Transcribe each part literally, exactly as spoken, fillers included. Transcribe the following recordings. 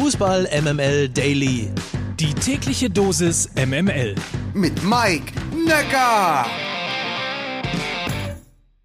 Fußball M M L Daily. Die tägliche Dosis M M L. Mit Mike Nöcker.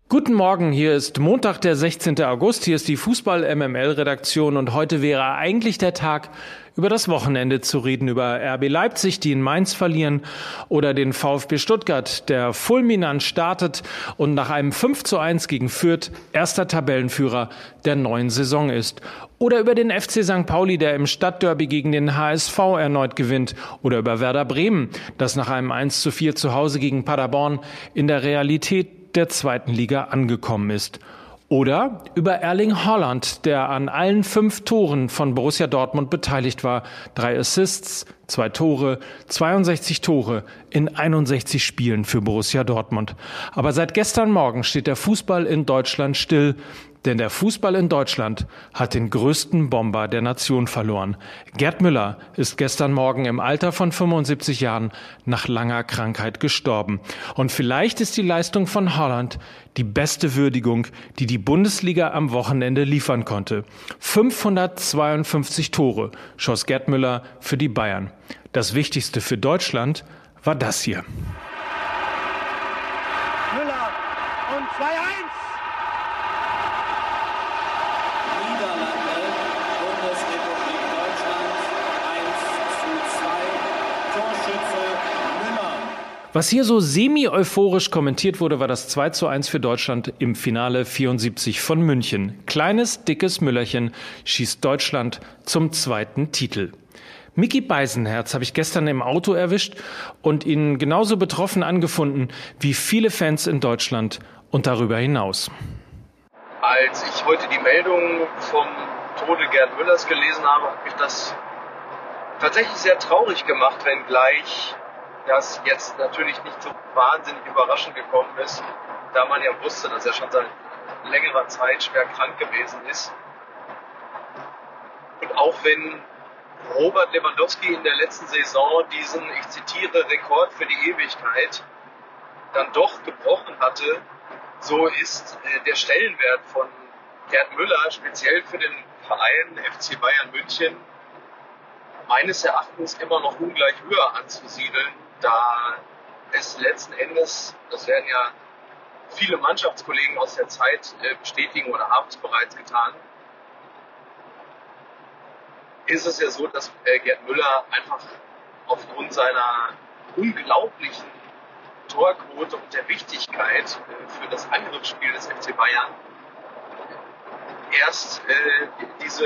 Guten Morgen, hier ist Montag, der sechzehnten August. Hier ist die Fußball-M M L-Redaktion und heute wäre eigentlich der Tag, über das Wochenende zu reden, über R B Leipzig, die in Mainz verlieren, oder den VfB Stuttgart, der fulminant startet und nach einem fünf zu eins gegen Fürth erster Tabellenführer der neuen Saison ist. Oder über den F C Sankt Pauli, der im Stadtderby gegen den H S V erneut gewinnt. Oder über Werder Bremen, das nach einem eins zu vier zu Hause gegen Paderborn in der Realität der zweiten Liga angekommen ist. Oder über Erling Haaland, der an allen fünf Toren von Borussia Dortmund beteiligt war. Drei Assists, zwei Tore, zweiundsechzig Tore in einundsechzig Spielen für Borussia Dortmund. Aber seit gestern Morgen steht der Fußball in Deutschland still. Denn der Fußball in Deutschland hat den größten Bomber der Nation verloren. Gerd Müller ist gestern Morgen im Alter von fünfundsiebzig Jahren nach langer Krankheit gestorben. Und vielleicht ist die Leistung von Haaland die beste Würdigung, die die Bundesliga am Wochenende liefern konnte. fünfhundertzweiundfünfzig Tore schoss Gerd Müller für die Bayern. Das Wichtigste für Deutschland war das hier. Müller und zwei eins. Was hier so semi-euphorisch kommentiert wurde, war das zwei zu eins für Deutschland im Finale vierundsiebzig von München. Kleines, dickes Müllerchen schießt Deutschland zum zweiten Titel. Micky Beisenherz habe ich gestern im Auto erwischt und ihn genauso betroffen angefunden wie viele Fans in Deutschland und darüber hinaus. Als ich heute die Meldung vom Tode Gerd Müllers gelesen habe, hat mich das tatsächlich sehr traurig gemacht, wenngleich das jetzt natürlich nicht so wahnsinnig überraschend gekommen ist, da man ja wusste, dass er schon seit längerer Zeit schwer krank gewesen ist. Und auch wenn Robert Lewandowski in der letzten Saison diesen, ich zitiere, Rekord für die Ewigkeit dann doch gebrochen hatte, so ist der Stellenwert von Gerd Müller, speziell für den Verein F C Bayern München, meines Erachtens immer noch ungleich höher anzusiedeln, da es letzten Endes, das werden ja viele Mannschaftskollegen aus der Zeit bestätigen oder haben es bereits getan, ist es ja so, dass Gerd Müller einfach aufgrund seiner unglaublichen Torquote und der Wichtigkeit für das Angriffsspiel des F C Bayern erst diese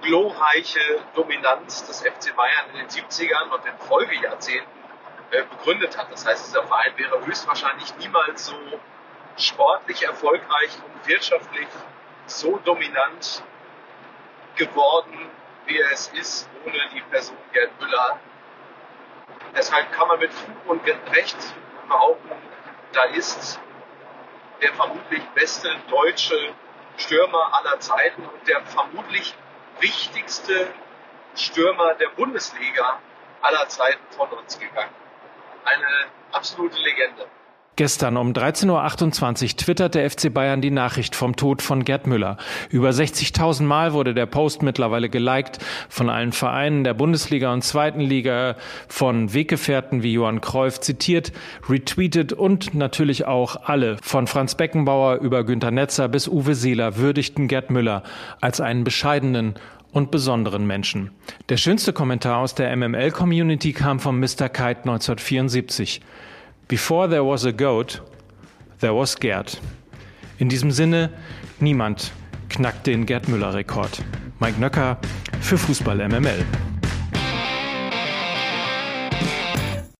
glorreiche Dominanz des F C Bayern in den siebzigern und den Folgejahrzehnten äh, begründet hat. Das heißt, dieser Verein wäre höchstwahrscheinlich niemals so sportlich erfolgreich und wirtschaftlich so dominant geworden, wie er es ist, ohne die Person Gerd Müller. Deshalb kann man mit Fug und Recht behaupten, da ist der vermutlich beste deutsche Stürmer aller Zeiten und der vermutlich wichtigste Stürmer der Bundesliga aller Zeiten von uns gegangen. Eine absolute Legende. Gestern um dreizehn Uhr achtundzwanzig twittert der F C Bayern die Nachricht vom Tod von Gerd Müller. Über sechzigtausend Mal wurde der Post mittlerweile geliked, von allen Vereinen der Bundesliga und zweiten Liga, von Weggefährten wie Johan Cruyff zitiert, retweetet und natürlich auch alle. Von Franz Beckenbauer über Günter Netzer bis Uwe Seeler würdigten Gerd Müller als einen bescheidenen und besonderen Menschen. Der schönste Kommentar aus der M M L-Community kam von Mister Kite neunzehnhundertvierundsiebzig. Before there was a goat, there was Gerd. In diesem Sinne, niemand knackt den Gerd-Müller-Rekord. Mike Nöcker für Fußball M M L.